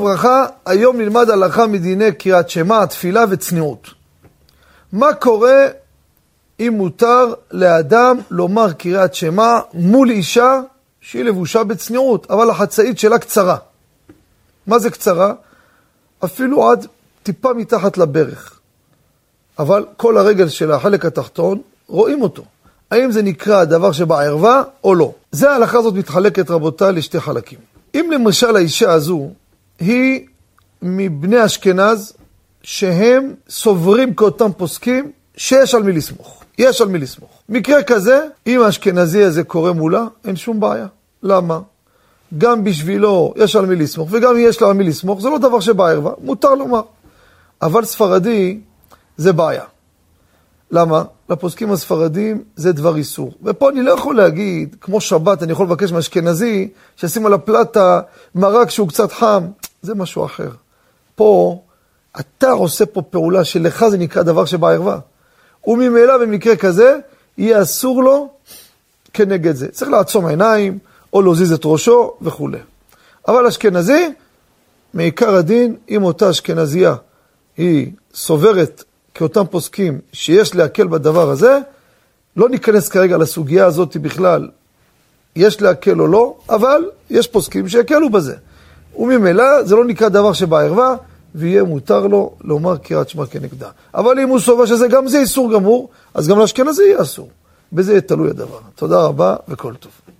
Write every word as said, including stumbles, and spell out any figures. וברכה, היום נלמד הלכה מדיני קריאת שמע, תפילה וצניעות. מה קורה אם מותר לאדם לומר קריאת שמע מול אישה שהיא לבושה בצניעות, אבל החצאית שלה קצרה? מה זה קצרה? אפילו עד טיפה מתחת לברך. אבל כל הרגל של החלק התחתון רואים אותו. האם זה נקרא הדבר שבערווה או לא? זה ההלכה הזאת מתחלקת, רבותה, לשתי חלקים. אם למשל האישה הזו היא מבני אשכנז שהם סוברים כאותם פוסקים שיש על מי לסמוך. יש על מי לסמוך. מקרה כזה, אם האשכנזי הזה קורא מולה, אין שום בעיה. למה? גם בשבילו יש על מי לסמוך, וגם יש לה על מי לסמוך, זה לא דבר שבערווה, מותר לומר. אבל ספרדי זה בעיה. למה? לפוסקים הספרדים זה דבר איסור. ופה אני לא יכול להגיד, כמו שבת, אני יכול לבקש מאשכנזי, שישים על הפלטה מרק שהוא קצת חם, זה משהו אחר. פה, אתה עושה פה פעולה שלך זה נקרא דבר שבערווה. וממילא במקרה כזה, יהיה אסור לו כנגד זה. צריך לעצום עיניים, או להזיז את ראשו וכו'. אבל אשכנזי, מעיקר הדין, אם אותה אשכנזייה היא סוברת כי אותם פוסקים שיש להקל בדבר הזה, לא ניכנס כרגע לסוגיה הזאת בכלל, יש להקל או לא, אבל יש פוסקים שיקלו בזה. וממילא זה לא נקרא דבר שבערווה, ויהיה מותר לו לומר קריאת שמע כנגדה. אבל אם הוא סובר שזה גם זה איסור גמור, אז גם לאשכנזי יהיה אסור. בזה תלוי הדבר. תודה רבה וכל טוב.